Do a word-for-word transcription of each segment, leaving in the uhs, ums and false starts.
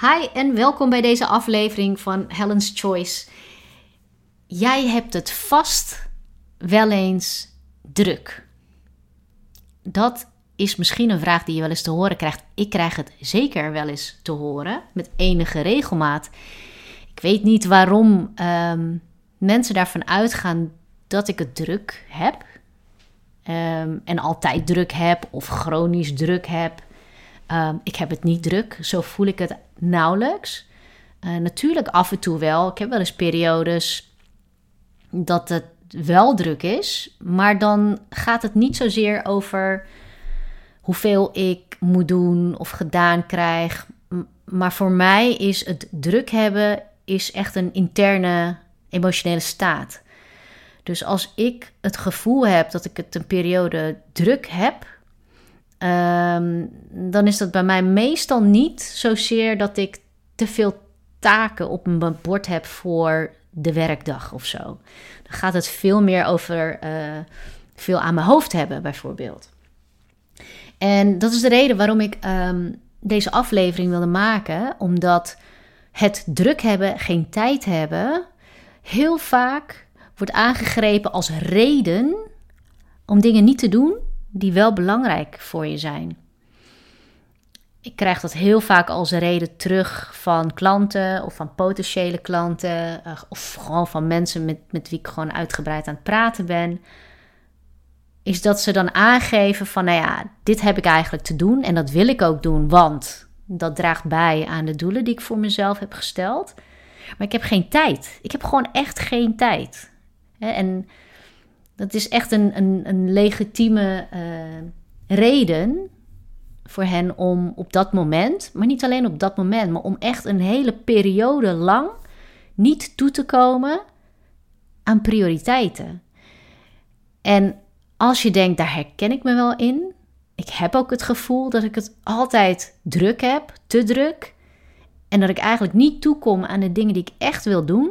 Hi en welkom bij deze aflevering van Helen's Choice. Jij hebt het vast wel eens druk. Dat is misschien een vraag die je wel eens te horen krijgt. Ik krijg het zeker wel eens te horen, met enige regelmaat. Ik weet niet waarom um, mensen daarvan uitgaan dat ik het druk heb. Um, en altijd druk heb of chronisch druk heb. Um, ik heb het niet druk, zo voel ik het nauwelijks. Uh, natuurlijk af en toe wel. Ik heb wel eens periodes dat het wel druk is. Maar dan gaat het niet zozeer over hoeveel ik moet doen of gedaan krijg. M- maar voor mij is het druk hebben is echt een interne emotionele staat. Dus als ik het gevoel heb dat ik het een periode druk heb, Um, dan is dat bij mij meestal niet zozeer dat ik te veel taken op mijn bord heb voor de werkdag of zo. Dan gaat het veel meer over uh, veel aan mijn hoofd hebben bijvoorbeeld. En dat is de reden waarom ik um, deze aflevering wilde maken. Omdat het druk hebben, geen tijd hebben, heel vaak wordt aangegrepen als reden om dingen niet te doen die wel belangrijk voor je zijn. Ik krijg dat heel vaak als reden terug van klanten of van potentiële klanten of gewoon van mensen met, met wie ik gewoon uitgebreid aan het praten ben. Is dat ze dan aangeven van, nou ja, dit heb ik eigenlijk te doen en dat wil ik ook doen, want dat draagt bij aan de doelen die ik voor mezelf heb gesteld. Maar ik heb geen tijd. Ik heb gewoon echt geen tijd. En dat is echt een, een, een legitieme uh, reden voor hen om op dat moment, maar niet alleen op dat moment, maar om echt een hele periode lang niet toe te komen aan prioriteiten. En als je denkt, daar herken ik me wel in. Ik heb ook het gevoel dat ik het altijd druk heb, te druk. En dat ik eigenlijk niet toekom aan de dingen die ik echt wil doen.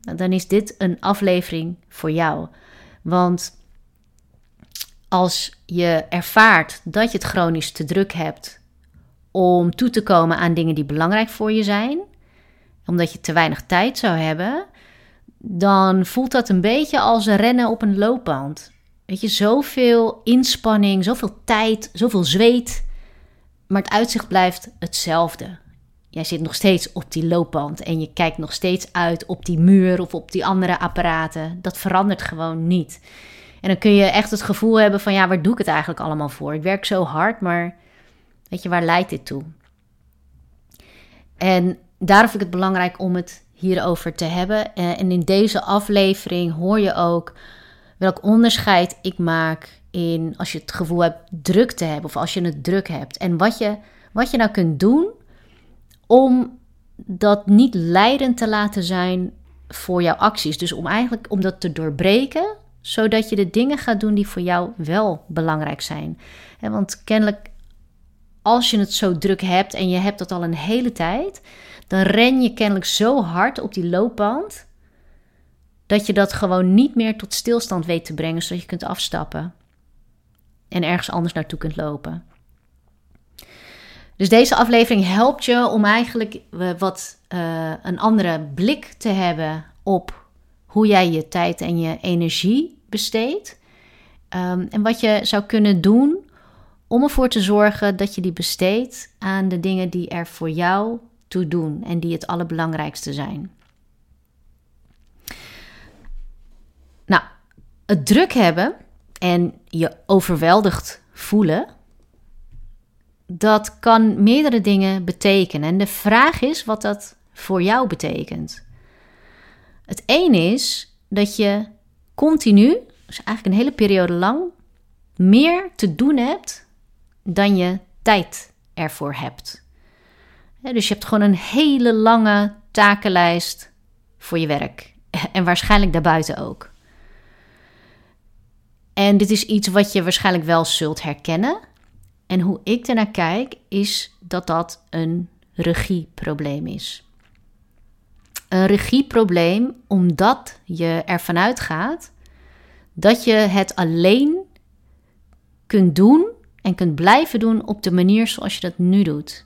Dan is dit een aflevering voor jou. Want als je ervaart dat je het chronisch te druk hebt om toe te komen aan dingen die belangrijk voor je zijn, omdat je te weinig tijd zou hebben, dan voelt dat een beetje als rennen op een loopband. Weet je, zoveel inspanning, zoveel tijd, zoveel zweet, maar het uitzicht blijft hetzelfde. Jij zit nog steeds op die loopband en je kijkt nog steeds uit op die muur of op die andere apparaten. Dat verandert gewoon niet. En dan kun je echt het gevoel hebben van, ja, waar doe ik het eigenlijk allemaal voor? Ik werk zo hard, maar weet je, waar leidt dit toe? En daarom vind ik het belangrijk om het hierover te hebben. En in deze aflevering hoor je ook welk onderscheid ik maak in als je het gevoel hebt druk te hebben of als je het druk hebt. En wat je, wat je nou kunt doen om dat niet leidend te laten zijn voor jouw acties. Dus om eigenlijk om dat te doorbreken, zodat je de dingen gaat doen die voor jou wel belangrijk zijn. He, want kennelijk, als je het zo druk hebt en je hebt dat al een hele tijd, dan ren je kennelijk zo hard op die loopband dat je dat gewoon niet meer tot stilstand weet te brengen, zodat je kunt afstappen en ergens anders naartoe kunt lopen. Dus deze aflevering helpt je om eigenlijk wat uh, een andere blik te hebben op hoe jij je tijd en je energie besteedt. Um, en wat je zou kunnen doen om ervoor te zorgen dat je die besteedt aan de dingen die er voor jou toe doen en die het allerbelangrijkste zijn. Nou, het druk hebben en je overweldigd voelen, dat kan meerdere dingen betekenen. En de vraag is wat dat voor jou betekent. Het één is dat je continu, dus eigenlijk een hele periode lang, meer te doen hebt dan je tijd ervoor hebt. Dus je hebt gewoon een hele lange takenlijst voor je werk. En waarschijnlijk daarbuiten ook. En dit is iets wat je waarschijnlijk wel zult herkennen. En hoe ik ernaar kijk, is dat dat een regieprobleem is. Een regieprobleem omdat je ervan uitgaat dat je het alleen kunt doen en kunt blijven doen op de manier zoals je dat nu doet.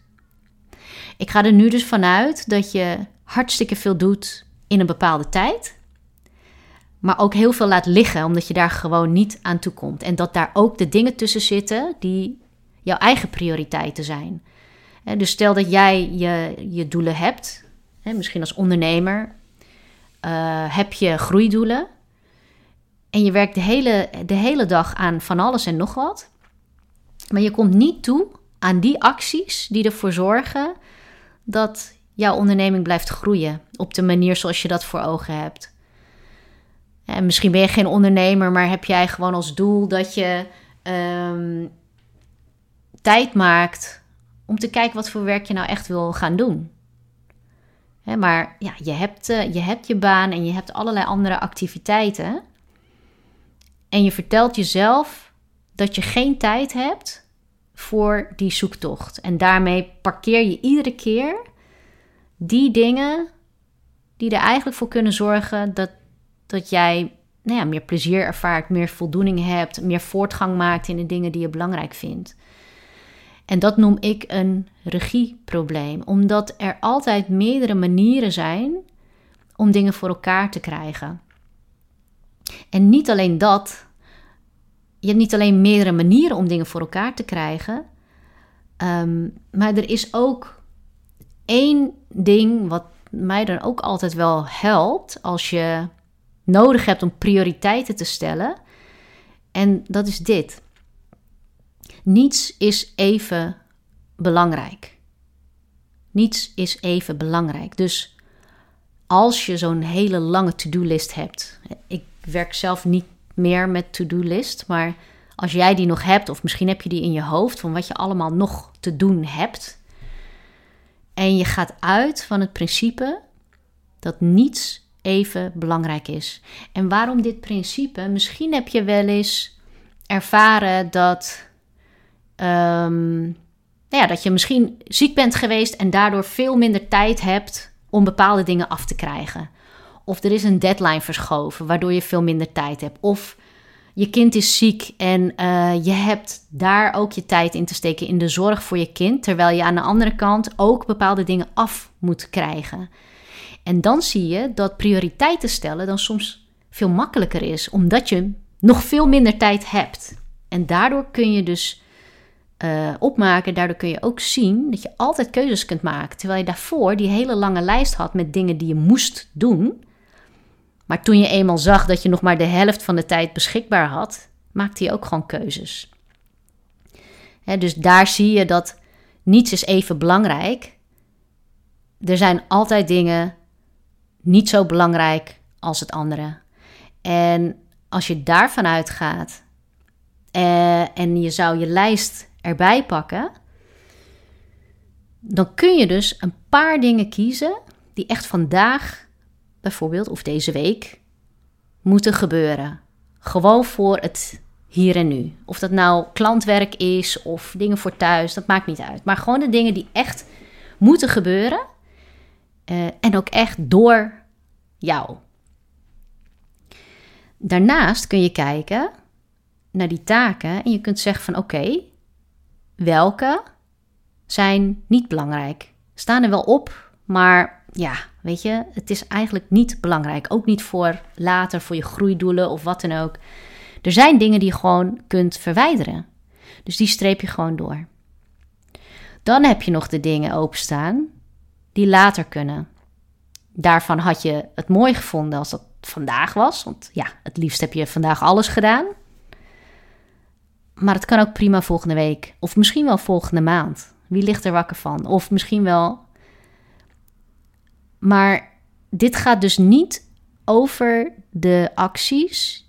Ik ga er nu dus vanuit dat je hartstikke veel doet in een bepaalde tijd, maar ook heel veel laat liggen, omdat je daar gewoon niet aan toe komt. En dat daar ook de dingen tussen zitten die jouw eigen prioriteiten zijn. Dus stel dat jij je, je doelen hebt, misschien als ondernemer, uh, heb je groeidoelen en je werkt de hele, de hele dag aan van alles en nog wat, maar je komt niet toe aan die acties die ervoor zorgen dat jouw onderneming blijft groeien op de manier zoals je dat voor ogen hebt. En misschien ben je geen ondernemer, maar heb jij gewoon als doel dat je um, tijd maakt om te kijken wat voor werk je nou echt wil gaan doen. Hè, maar ja, je hebt, uh, je hebt je baan en je hebt allerlei andere activiteiten. En je vertelt jezelf dat je geen tijd hebt voor die zoektocht. En daarmee parkeer je iedere keer die dingen die er eigenlijk voor kunnen zorgen dat, dat jij nou ja, meer plezier ervaart, meer voldoening hebt, meer voortgang maakt in de dingen die je belangrijk vindt. En dat noem ik een regieprobleem, omdat er altijd meerdere manieren zijn om dingen voor elkaar te krijgen. En niet alleen dat, je hebt niet alleen meerdere manieren om dingen voor elkaar te krijgen, um, maar er is ook één ding wat mij dan ook altijd wel helpt als je nodig hebt om prioriteiten te stellen. En dat is dit. Niets is even belangrijk. Niets is even belangrijk. Dus als je zo'n hele lange to-do-list hebt. Ik werk zelf niet meer met to-do-list. Maar als jij die nog hebt, of misschien heb je die in je hoofd van wat je allemaal nog te doen hebt. En je gaat uit van het principe dat niets even belangrijk is. En waarom dit principe? Misschien heb je wel eens ervaren dat, um, nou ja, dat je misschien ziek bent geweest en daardoor veel minder tijd hebt om bepaalde dingen af te krijgen. Of er is een deadline verschoven waardoor je veel minder tijd hebt. Of je kind is ziek en uh, je hebt daar ook je tijd in te steken in de zorg voor je kind, terwijl je aan de andere kant ook bepaalde dingen af moet krijgen. En dan zie je dat prioriteiten stellen dan soms veel makkelijker is, omdat je nog veel minder tijd hebt. En daardoor kun je dus uh, opmaken, daardoor kun je ook zien dat je altijd keuzes kunt maken. Terwijl je daarvoor die hele lange lijst had met dingen die je moest doen. Maar toen je eenmaal zag dat je nog maar de helft van de tijd beschikbaar had, maakte je ook gewoon keuzes. Hè, dus daar zie je dat niets is even belangrijk. Er zijn altijd dingen niet zo belangrijk als het andere. En als je daarvan uitgaat eh, en je zou je lijst erbij pakken, dan kun je dus een paar dingen kiezen die echt vandaag bijvoorbeeld of deze week moeten gebeuren. Gewoon voor het hier en nu. Of dat nou klantwerk is of dingen voor thuis, dat maakt niet uit. Maar gewoon de dingen die echt moeten gebeuren. Uh, en ook echt door jou. Daarnaast kun je kijken naar die taken. En je kunt zeggen van oké, okay, welke zijn niet belangrijk? Staan er wel op, maar ja, weet je, het is eigenlijk niet belangrijk. Ook niet voor later, voor je groeidoelen of wat dan ook. Er zijn dingen die je gewoon kunt verwijderen. Dus die streep je gewoon door. Dan heb je nog de dingen openstaan die later kunnen. Daarvan had je het mooi gevonden als dat vandaag was. Want ja, het liefst heb je vandaag alles gedaan. Maar het kan ook prima volgende week. Of misschien wel volgende maand. Wie ligt er wakker van? Of misschien wel. Maar dit gaat dus niet over de acties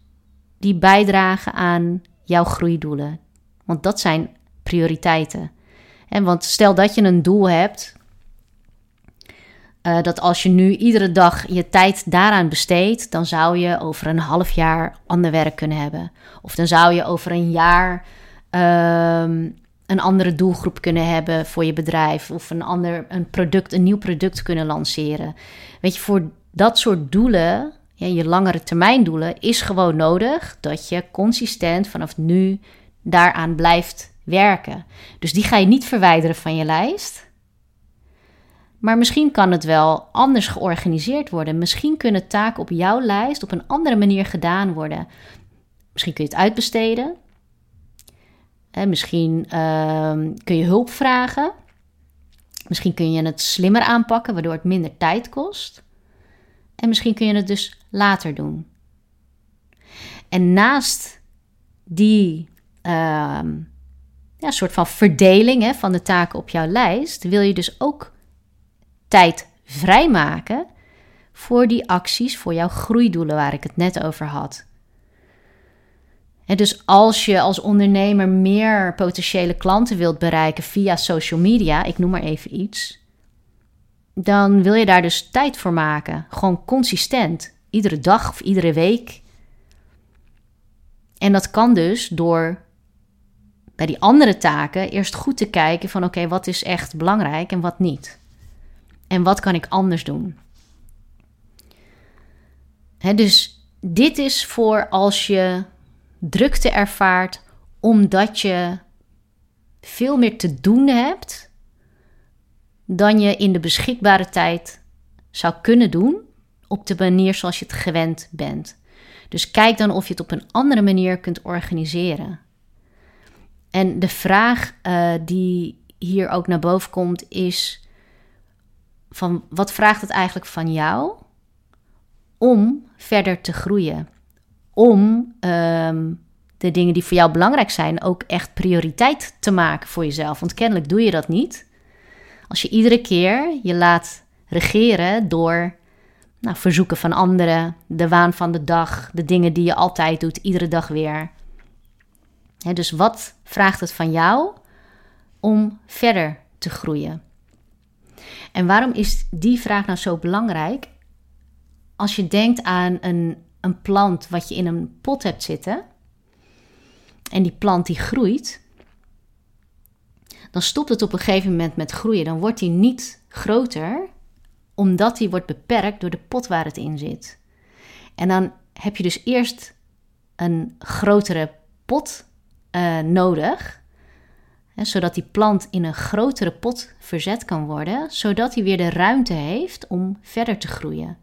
die bijdragen aan jouw groeidoelen. Want dat zijn prioriteiten. En want stel dat je een doel hebt. Uh, dat als je nu iedere dag je tijd daaraan besteedt, dan zou je over een half jaar ander werk kunnen hebben. Of dan zou je over een jaar uh, een andere doelgroep kunnen hebben voor je bedrijf. Of een, ander, een, product, een nieuw product kunnen lanceren. Weet je, voor dat soort doelen, ja, je langere termijn doelen, is gewoon nodig dat je consistent vanaf nu daaraan blijft werken. Dus die ga je niet verwijderen van je lijst. Maar misschien kan het wel anders georganiseerd worden. Misschien kunnen taken op jouw lijst op een andere manier gedaan worden. Misschien kun je het uitbesteden. En misschien uh, kun je hulp vragen. Misschien kun je het slimmer aanpakken, waardoor het minder tijd kost. En misschien kun je het dus later doen. En naast die uh, ja, soort van verdeling hè, van de taken op jouw lijst, wil je dus ook tijd vrijmaken voor die acties, voor jouw groeidoelen waar ik het net over had. En dus als je als ondernemer meer potentiële klanten wilt bereiken via social media, ik noem maar even iets, dan wil je daar dus tijd voor maken. Gewoon consistent, iedere dag of iedere week. En dat kan dus door bij die andere taken eerst goed te kijken van oké, wat is echt belangrijk en wat niet. En wat kan ik anders doen? He, dus dit is voor als je drukte ervaart omdat je veel meer te doen hebt dan je in de beschikbare tijd zou kunnen doen op de manier zoals je het gewend bent. Dus kijk dan of je het op een andere manier kunt organiseren. En de vraag uh, die hier ook naar boven komt is van wat vraagt het eigenlijk van jou om verder te groeien? Om um, de dingen die voor jou belangrijk zijn ook echt prioriteit te maken voor jezelf. Want kennelijk doe je dat niet. Als je iedere keer je laat regeren door nou, verzoeken van anderen, de waan van de dag, de dingen die je altijd doet, iedere dag weer. He, dus wat vraagt het van jou om verder te groeien? En waarom is die vraag nou zo belangrijk? Als je denkt aan een, een plant wat je in een pot hebt zitten en die plant die groeit, dan stopt het op een gegeven moment met groeien. Dan wordt die niet groter omdat die wordt beperkt door de pot waar het in zit. En dan heb je dus eerst een grotere pot uh, nodig, zodat die plant in een grotere pot verzet kan worden, zodat hij weer de ruimte heeft om verder te groeien.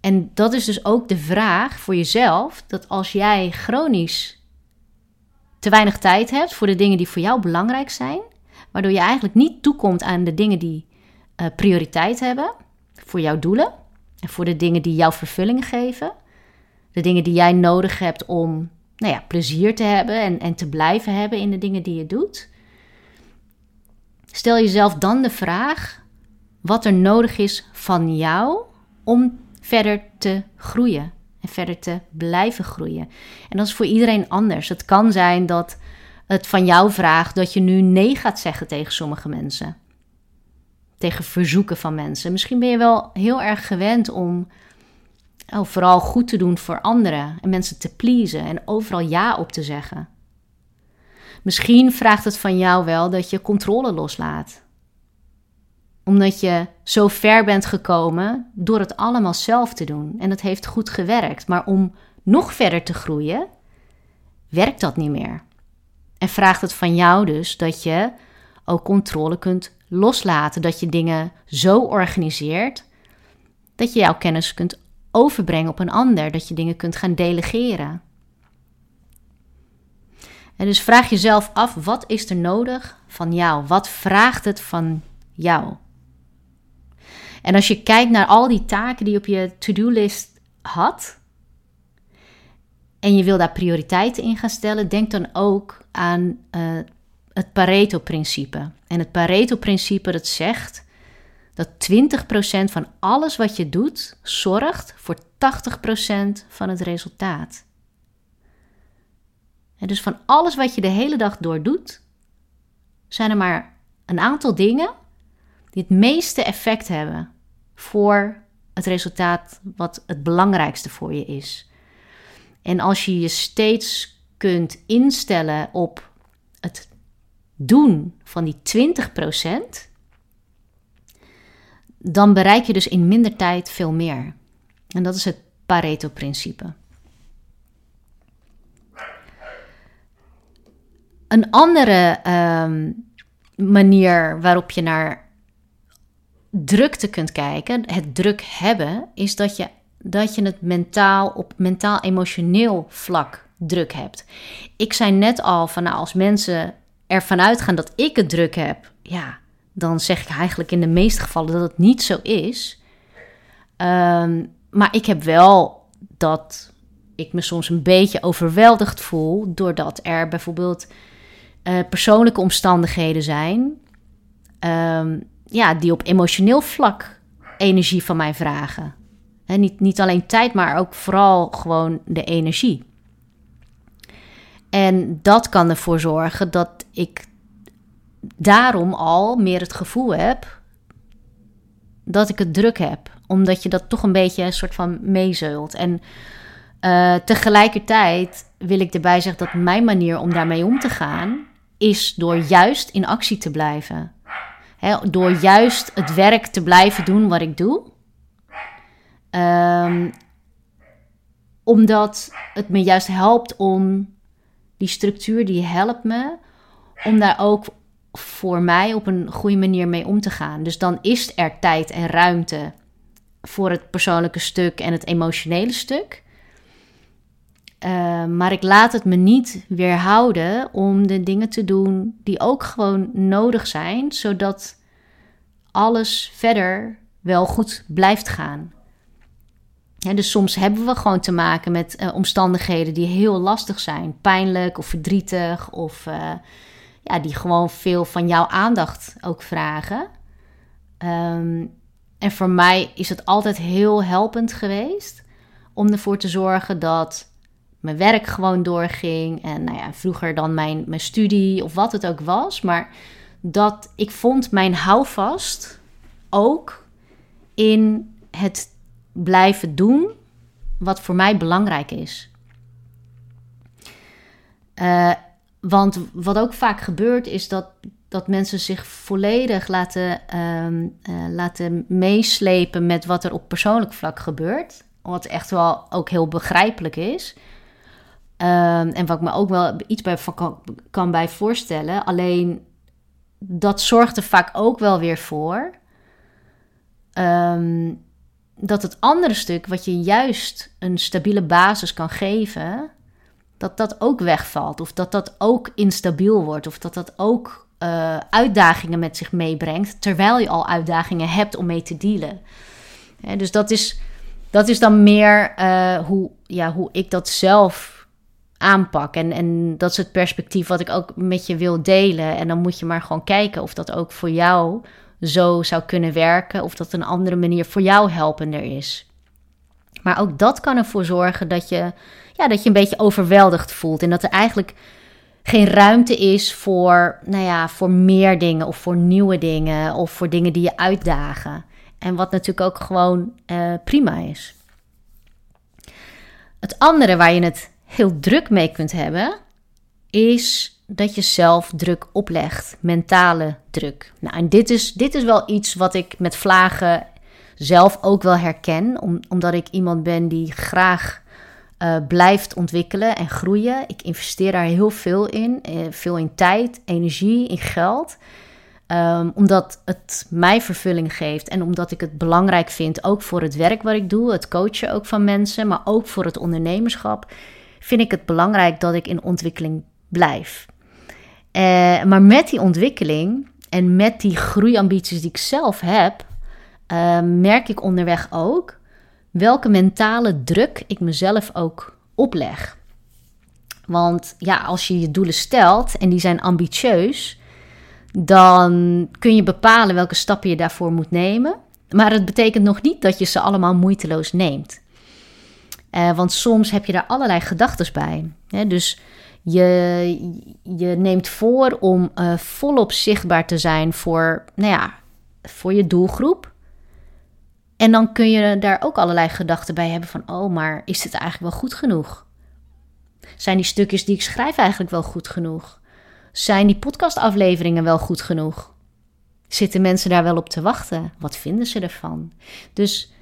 En dat is dus ook de vraag voor jezelf, dat als jij chronisch te weinig tijd hebt voor de dingen die voor jou belangrijk zijn, waardoor je eigenlijk niet toekomt aan de dingen die uh, prioriteit hebben voor jouw doelen en voor de dingen die jouw vervulling geven, de dingen die jij nodig hebt om nou ja, plezier te hebben en, en te blijven hebben in de dingen die je doet. Stel jezelf dan de vraag wat er nodig is van jou om verder te groeien en verder te blijven groeien. En dat is voor iedereen anders. Het kan zijn dat het van jou vraagt dat je nu nee gaat zeggen tegen sommige mensen. Tegen verzoeken van mensen. Misschien ben je wel heel erg gewend om Oh, vooral goed te doen voor anderen en mensen te pleasen en overal ja op te zeggen. Misschien vraagt het van jou wel dat je controle loslaat. Omdat je zo ver bent gekomen door het allemaal zelf te doen. En dat heeft goed gewerkt. Maar om nog verder te groeien, werkt dat niet meer. En vraagt het van jou dus dat je ook controle kunt loslaten. Dat je dingen zo organiseert dat je jouw kennis kunt overbrengen op een ander, dat je dingen kunt gaan delegeren. En dus vraag jezelf af, wat is er nodig van jou? Wat vraagt het van jou? En als je kijkt naar al die taken die je op je to-do-list had, en je wil daar prioriteiten in gaan stellen, denk dan ook aan uh, het Pareto-principe. En het Pareto-principe dat zegt dat twintig procent van alles wat je doet zorgt voor tachtig procent van het resultaat. En dus van alles wat je de hele dag door doet, zijn er maar een aantal dingen die het meeste effect hebben voor het resultaat wat het belangrijkste voor je is. En als je je steeds kunt instellen op het doen van die twintig procent... dan bereik je dus in minder tijd veel meer. En dat is het Pareto-principe. Een andere um, manier waarop je naar drukte kunt kijken, het druk hebben, is dat je, dat je het mentaal op mentaal-emotioneel vlak druk hebt. Ik zei net al van nou, als mensen ervan uitgaan dat ik het druk heb, ja, dan zeg ik eigenlijk in de meeste gevallen dat het niet zo is. Um, maar ik heb wel dat ik me soms een beetje overweldigd voel doordat er bijvoorbeeld uh, persoonlijke omstandigheden zijn. Um, ja, die op emotioneel vlak energie van mij vragen. He, niet, niet alleen tijd, maar ook vooral gewoon de energie. En dat kan ervoor zorgen dat ik daarom al meer het gevoel heb dat ik het druk heb. Omdat je dat toch een beetje een soort van meezeult. En uh, tegelijkertijd wil ik erbij zeggen dat mijn manier om daarmee om te gaan is door juist in actie te blijven. He, door juist het werk te blijven doen wat ik doe. Um, omdat het me juist helpt om... Die structuur die helpt me om daar ook voor mij op een goede manier mee om te gaan. Dus dan is er tijd en ruimte voor het persoonlijke stuk en het emotionele stuk. Uh, maar ik laat het me niet weerhouden om de dingen te doen die ook gewoon nodig zijn. Zodat alles verder wel goed blijft gaan. Ja, dus soms hebben we gewoon te maken met uh, omstandigheden die heel lastig zijn. Pijnlijk of verdrietig of uh, ja, die gewoon veel van jouw aandacht ook vragen. Um, en voor mij is het altijd heel helpend geweest om ervoor te zorgen dat mijn werk gewoon doorging. En nou ja, vroeger dan mijn, mijn studie of wat het ook was. Maar dat ik vond mijn houvast ook in het blijven doen wat voor mij belangrijk is. Uh, want wat ook vaak gebeurt is dat, dat mensen zich volledig laten, uh, uh, laten meeslepen met wat er op persoonlijk vlak gebeurt. Wat echt wel ook heel begrijpelijk is. Uh, en wat ik me ook wel iets bij kan, kan bij voorstellen. Alleen dat zorgt er vaak ook wel weer voor... Um, dat het andere stuk, wat je juist een stabiele basis kan geven, dat dat ook wegvalt. Of dat dat ook instabiel wordt. Of dat dat ook uh, uitdagingen met zich meebrengt, terwijl je al uitdagingen hebt om mee te dealen. Ja, dus dat is, dat is dan meer uh, hoe, ja, hoe ik dat zelf aanpak. En, en dat is het perspectief wat ik ook met je wil delen. En dan moet je maar gewoon kijken of dat ook voor jou zo zou kunnen werken, of dat een andere manier voor jou helpender is. Maar ook dat kan ervoor zorgen dat je, ja, dat je een beetje overweldigd voelt en dat er eigenlijk geen ruimte is voor, nou ja, voor meer dingen of voor nieuwe dingen of voor dingen die je uitdagen. En wat natuurlijk ook gewoon eh, prima is. Het andere waar je het heel druk mee kunt hebben is dat je zelf druk oplegt, mentale druk. Nou, en dit is, dit is wel iets wat ik met vlagen zelf ook wel herken, om, omdat ik iemand ben die graag uh, blijft ontwikkelen en groeien. Ik investeer daar heel veel in, uh, veel in tijd, energie, in geld, um, omdat het mij vervulling geeft en omdat ik het belangrijk vind, ook voor het werk wat ik doe, het coachen ook van mensen, maar ook voor het ondernemerschap, vind ik het belangrijk dat ik in ontwikkeling blijf. Uh, maar met die ontwikkeling en met die groeiambities die ik zelf heb, uh, merk ik onderweg ook welke mentale druk ik mezelf ook opleg. Want ja, als je je doelen stelt en die zijn ambitieus, dan kun je bepalen welke stappen je daarvoor moet nemen. Maar het betekent nog niet dat je ze allemaal moeiteloos neemt. Uh, want soms heb je daar allerlei gedachtes bij. Hè? Dus Je, je neemt voor om uh, volop zichtbaar te zijn voor, nou ja, voor je doelgroep. En dan kun je daar ook allerlei gedachten bij hebben van, oh, maar is dit eigenlijk wel goed genoeg? Zijn die stukjes die ik schrijf eigenlijk wel goed genoeg? Zijn die podcastafleveringen wel goed genoeg? Zitten mensen daar wel op te wachten? Wat vinden ze ervan? Dus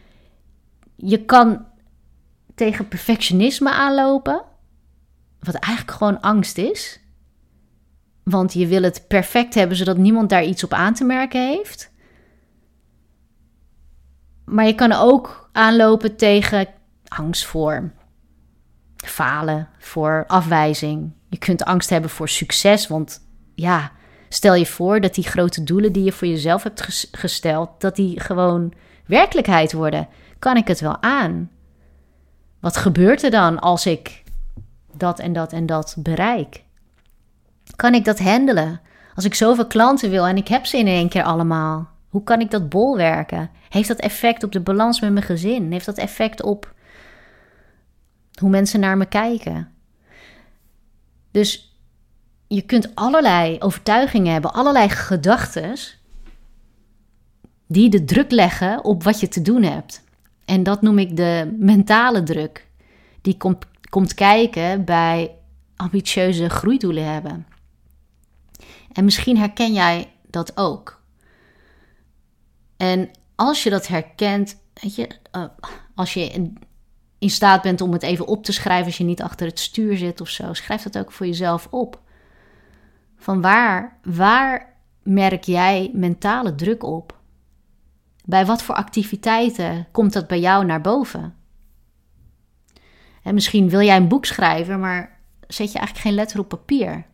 je kan tegen perfectionisme aanlopen, wat eigenlijk gewoon angst is. Want je wil het perfect hebben, zodat niemand daar iets op aan te merken heeft. Maar je kan ook aanlopen tegen angst voor falen, voor afwijzing. Je kunt angst hebben voor succes, want ja, stel je voor dat die grote doelen die je voor jezelf hebt ges- gesteld, dat die gewoon werkelijkheid worden. Kan ik het wel aan? Wat gebeurt er dan als ik dat en dat en dat bereik? Kan ik dat handelen? Als ik zoveel klanten wil en ik heb ze in één keer allemaal, hoe kan ik dat bolwerken? Heeft dat effect op de balans met mijn gezin? Heeft dat effect op hoe mensen naar me kijken? Dus je kunt allerlei overtuigingen hebben, allerlei gedachten die de druk leggen op wat je te doen hebt. En dat noem ik de mentale druk. Die komt, komt kijken bij ambitieuze groeidoelen hebben. En misschien herken jij dat ook. En als je dat herkent, weet je, uh, als je in, in staat bent om het even op te schrijven, als je niet achter het stuur zit of zo, schrijf dat ook voor jezelf op. Van waar, waar merk jij mentale druk op? Bij wat voor activiteiten komt dat bij jou naar boven? En misschien wil jij een boek schrijven, maar zet je eigenlijk geen letter op papier.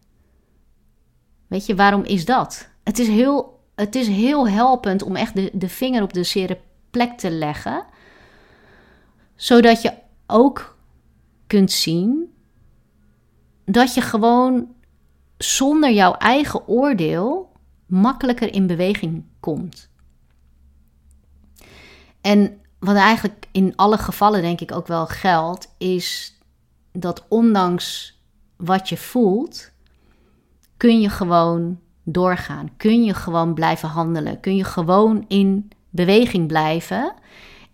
Weet je, waarom is dat? Het is heel, het is heel helpend om echt de, de vinger op de zere plek te leggen. Zodat je ook kunt zien dat je gewoon zonder jouw eigen oordeel makkelijker in beweging komt. En wat eigenlijk in alle gevallen denk ik ook wel geldt, is dat ondanks wat je voelt, kun je gewoon doorgaan. Kun je gewoon blijven handelen. Kun je gewoon in beweging blijven.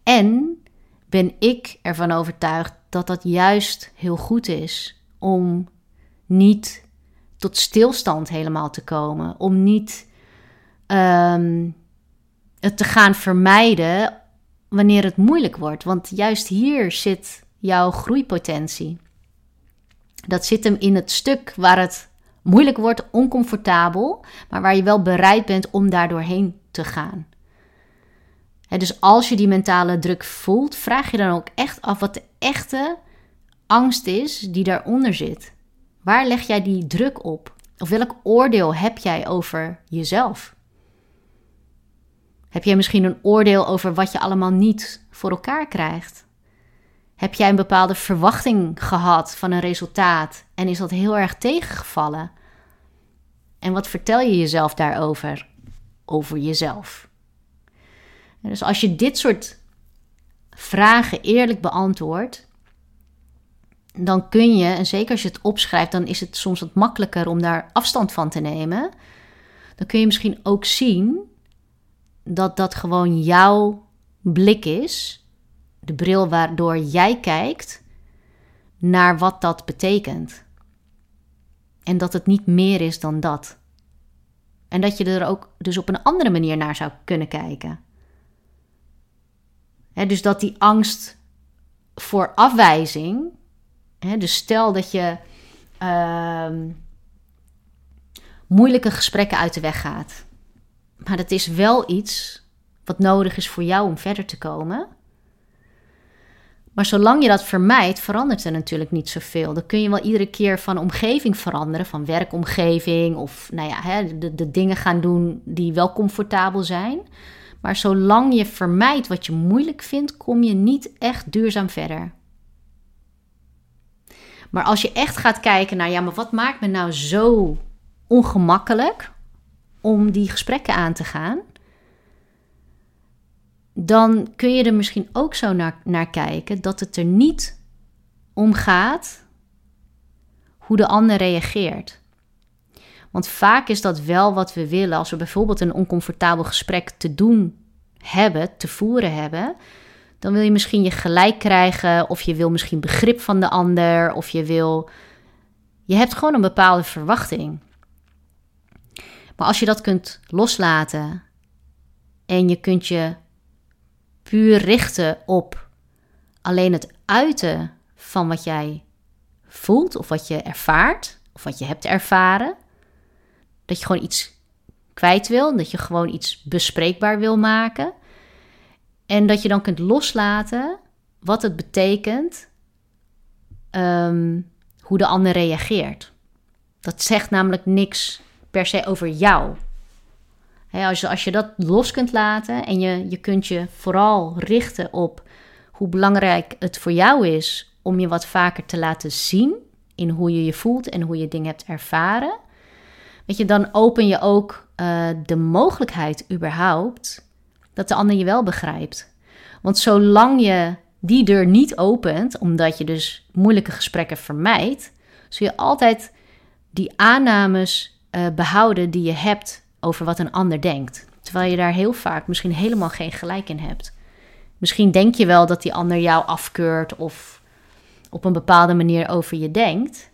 En ben ik ervan overtuigd dat dat juist heel goed is om niet tot stilstand helemaal te komen. Om niet um, het te gaan vermijden wanneer het moeilijk wordt. Want juist hier zit jouw groeipotentie. Dat zit hem in het stuk waar het moeilijk wordt, oncomfortabel, maar waar je wel bereid bent om daar doorheen te gaan. He, dus als je die mentale druk voelt, vraag je dan ook echt af wat de echte angst is die daaronder zit. Waar leg jij die druk op? Of welk oordeel heb jij over jezelf? Heb jij misschien een oordeel over wat je allemaal niet voor elkaar krijgt? Heb jij een bepaalde verwachting gehad van een resultaat en is dat heel erg tegengevallen? En wat vertel je jezelf daarover? Over jezelf. En dus als je dit soort vragen eerlijk beantwoordt, dan kun je, en zeker als je het opschrijft, dan is het soms wat makkelijker om daar afstand van te nemen. Dan kun je misschien ook zien dat dat gewoon jouw blik is. De bril waardoor jij kijkt naar wat dat betekent. En dat het niet meer is dan dat. En dat je er ook dus op een andere manier naar zou kunnen kijken. He, dus dat die angst voor afwijzing. He, dus stel dat je uh, moeilijke gesprekken uit de weg gaat. Maar dat is wel iets wat nodig is voor jou om verder te komen. Maar zolang je dat vermijdt, verandert er natuurlijk niet zoveel. Dan kun je wel iedere keer van omgeving veranderen, van werkomgeving of nou ja, hè, de, de dingen gaan doen die wel comfortabel zijn. Maar zolang je vermijdt wat je moeilijk vindt, kom je niet echt duurzaam verder. Maar als je echt gaat kijken naar, ja, maar wat maakt me nou zo ongemakkelijk om die gesprekken aan te gaan? Dan kun je er misschien ook zo naar, naar kijken dat het er niet om gaat hoe de ander reageert. Want vaak is dat wel wat we willen. Als we bijvoorbeeld een oncomfortabel gesprek te doen hebben, te voeren hebben, dan wil je misschien je gelijk krijgen, of je wil misschien begrip van de ander, of je wil... Je hebt gewoon een bepaalde verwachting. Maar als je dat kunt loslaten en je kunt je puur richten op alleen het uiten van wat jij voelt of wat je ervaart of wat je hebt ervaren. Dat je gewoon iets kwijt wil, dat je gewoon iets bespreekbaar wil maken. En dat je dan kunt loslaten wat het betekent, um, hoe de ander reageert. Dat zegt namelijk niks per se over jou. He, als, je, als je dat los kunt laten en je, je kunt je vooral richten op hoe belangrijk het voor jou is om je wat vaker te laten zien in hoe je je voelt en hoe je dingen hebt ervaren. Weet je, dan open je ook uh, de mogelijkheid überhaupt dat de ander je wel begrijpt. Want zolang je die deur niet opent, omdat je dus moeilijke gesprekken vermijdt, zul je altijd die aannames uh, behouden die je hebt over wat een ander denkt. Terwijl je daar heel vaak misschien helemaal geen gelijk in hebt. Misschien denk je wel dat die ander jou afkeurt of op een bepaalde manier over je denkt.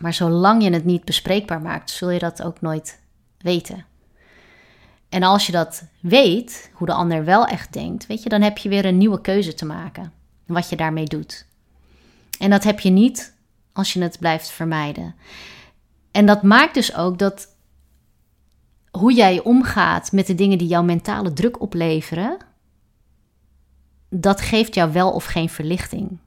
Maar zolang je het niet bespreekbaar maakt, zul je dat ook nooit weten. En als je dat weet, hoe de ander wel echt denkt, weet je, dan heb je weer een nieuwe keuze te maken. Wat je daarmee doet. En dat heb je niet als je het blijft vermijden. En dat maakt dus ook dat hoe jij omgaat met de dingen die jouw mentale druk opleveren, dat geeft jou wel of geen verlichting.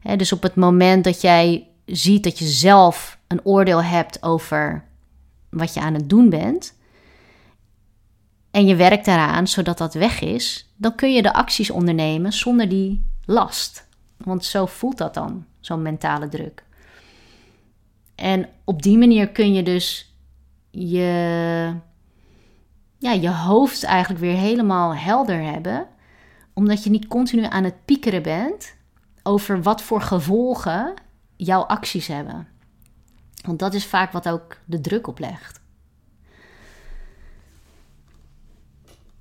He, dus op het moment dat jij ziet dat je zelf een oordeel hebt over wat je aan het doen bent, en je werkt daaraan zodat dat weg is, dan kun je de acties ondernemen zonder die last. Want zo voelt dat dan, zo'n mentale druk. En op die manier kun je dus je, ja, je hoofd eigenlijk weer helemaal helder hebben, omdat je niet continu aan het piekeren bent over wat voor gevolgen jouw acties hebben. Want dat is vaak wat ook de druk oplegt.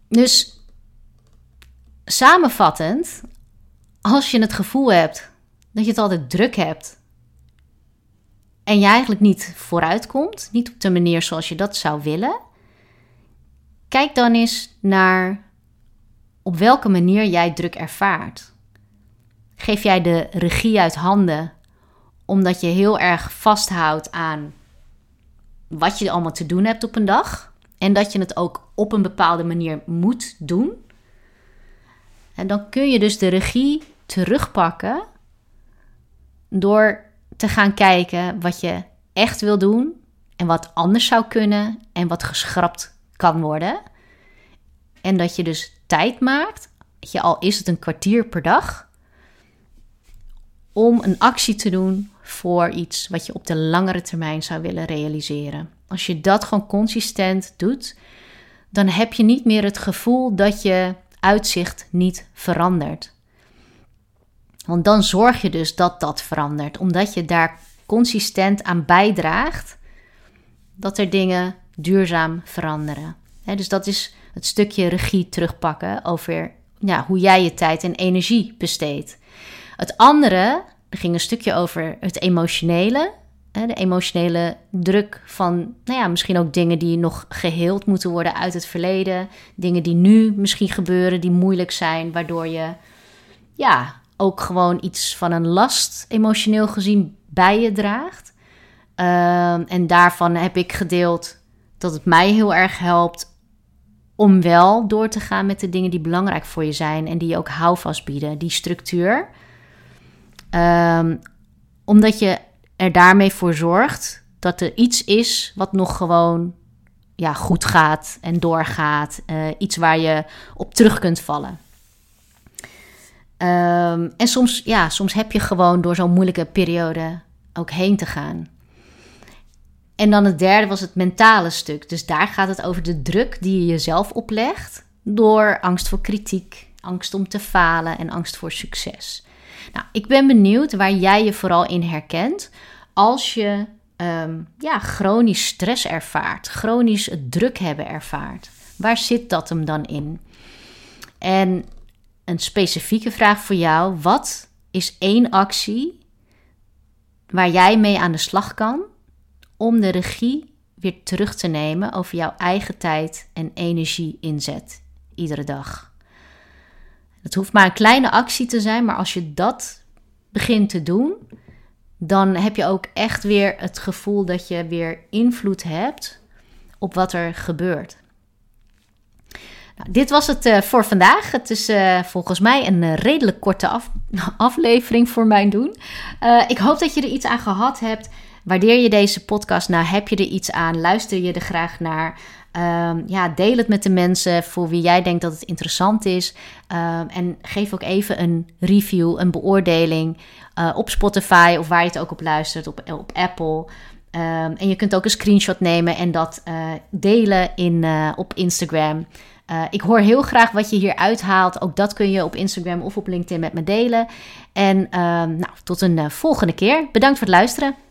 Dus samenvattend, als je het gevoel hebt dat je het altijd druk hebt en je eigenlijk niet vooruitkomt, niet op de manier zoals je dat zou willen, kijk dan eens naar op welke manier jij druk ervaart. Geef jij de regie uit handen omdat je heel erg vasthoudt aan wat je allemaal te doen hebt op een dag en dat je het ook op een bepaalde manier moet doen. En dan kun je dus de regie terugpakken door te gaan kijken wat je echt wil doen en wat anders zou kunnen en wat geschrapt kan worden. En dat je dus tijd maakt, je, al is het een kwartier per dag, om een actie te doen voor iets wat je op de langere termijn zou willen realiseren. Als je dat gewoon consistent doet, dan heb je niet meer het gevoel dat je uitzicht niet verandert. Want dan zorg je dus dat dat verandert, omdat je daar consistent aan bijdraagt dat er dingen duurzaam veranderen. He, dus dat is het stukje regie terugpakken over ja, hoe jij je tijd en energie besteedt. Het andere, er ging een stukje over het emotionele. De emotionele druk van nou ja, misschien ook dingen die nog geheeld moeten worden uit het verleden. Dingen die nu misschien gebeuren, die moeilijk zijn. Waardoor je ja, ook gewoon iets van een last emotioneel gezien bij je draagt. Uh, en daarvan heb ik gedeeld dat het mij heel erg helpt om wel door te gaan met de dingen die belangrijk voor je zijn. En die je ook houvast bieden, die structuur. Uh, omdat je er daarmee voor zorgt dat er iets is wat nog gewoon ja, goed gaat en doorgaat. Uh, iets waar je op terug kunt vallen. Um, en soms, ja, soms heb je gewoon door zo'n moeilijke periode ook heen te gaan. En dan het derde was het mentale stuk. Dus daar gaat het over de druk die je jezelf oplegt door angst voor kritiek, angst om te falen en angst voor succes. Nou, ik ben benieuwd waar jij je vooral in herkent als je um, ja, chronisch stress ervaart, chronisch het druk hebben ervaart. Waar zit dat hem dan in? En een specifieke vraag voor jou, wat is één actie waar jij mee aan de slag kan om de regie weer terug te nemen over jouw eigen tijd en energie inzet iedere dag? Het hoeft maar een kleine actie te zijn, maar als je dat begint te doen, dan heb je ook echt weer het gevoel dat je weer invloed hebt op wat er gebeurt. Nou, dit was het uh, voor vandaag. Het is uh, volgens mij een uh, redelijk korte af- aflevering voor mijn doen. Uh, ik hoop dat je er iets aan gehad hebt. Waardeer je deze podcast? Nou, heb je er iets aan? Luister je er graag naar? Um, ja, deel het met de mensen voor wie jij denkt dat het interessant is. Um, en geef ook even een review, een beoordeling uh, op Spotify of waar je het ook op luistert, op, op Apple. Um, en je kunt ook een screenshot nemen en dat uh, delen in, uh, op Instagram. Uh, ik hoor heel graag wat je hier uithaalt. Ook dat kun je op Instagram of op LinkedIn met me delen. En um, nou, tot een uh, volgende keer. Bedankt voor het luisteren.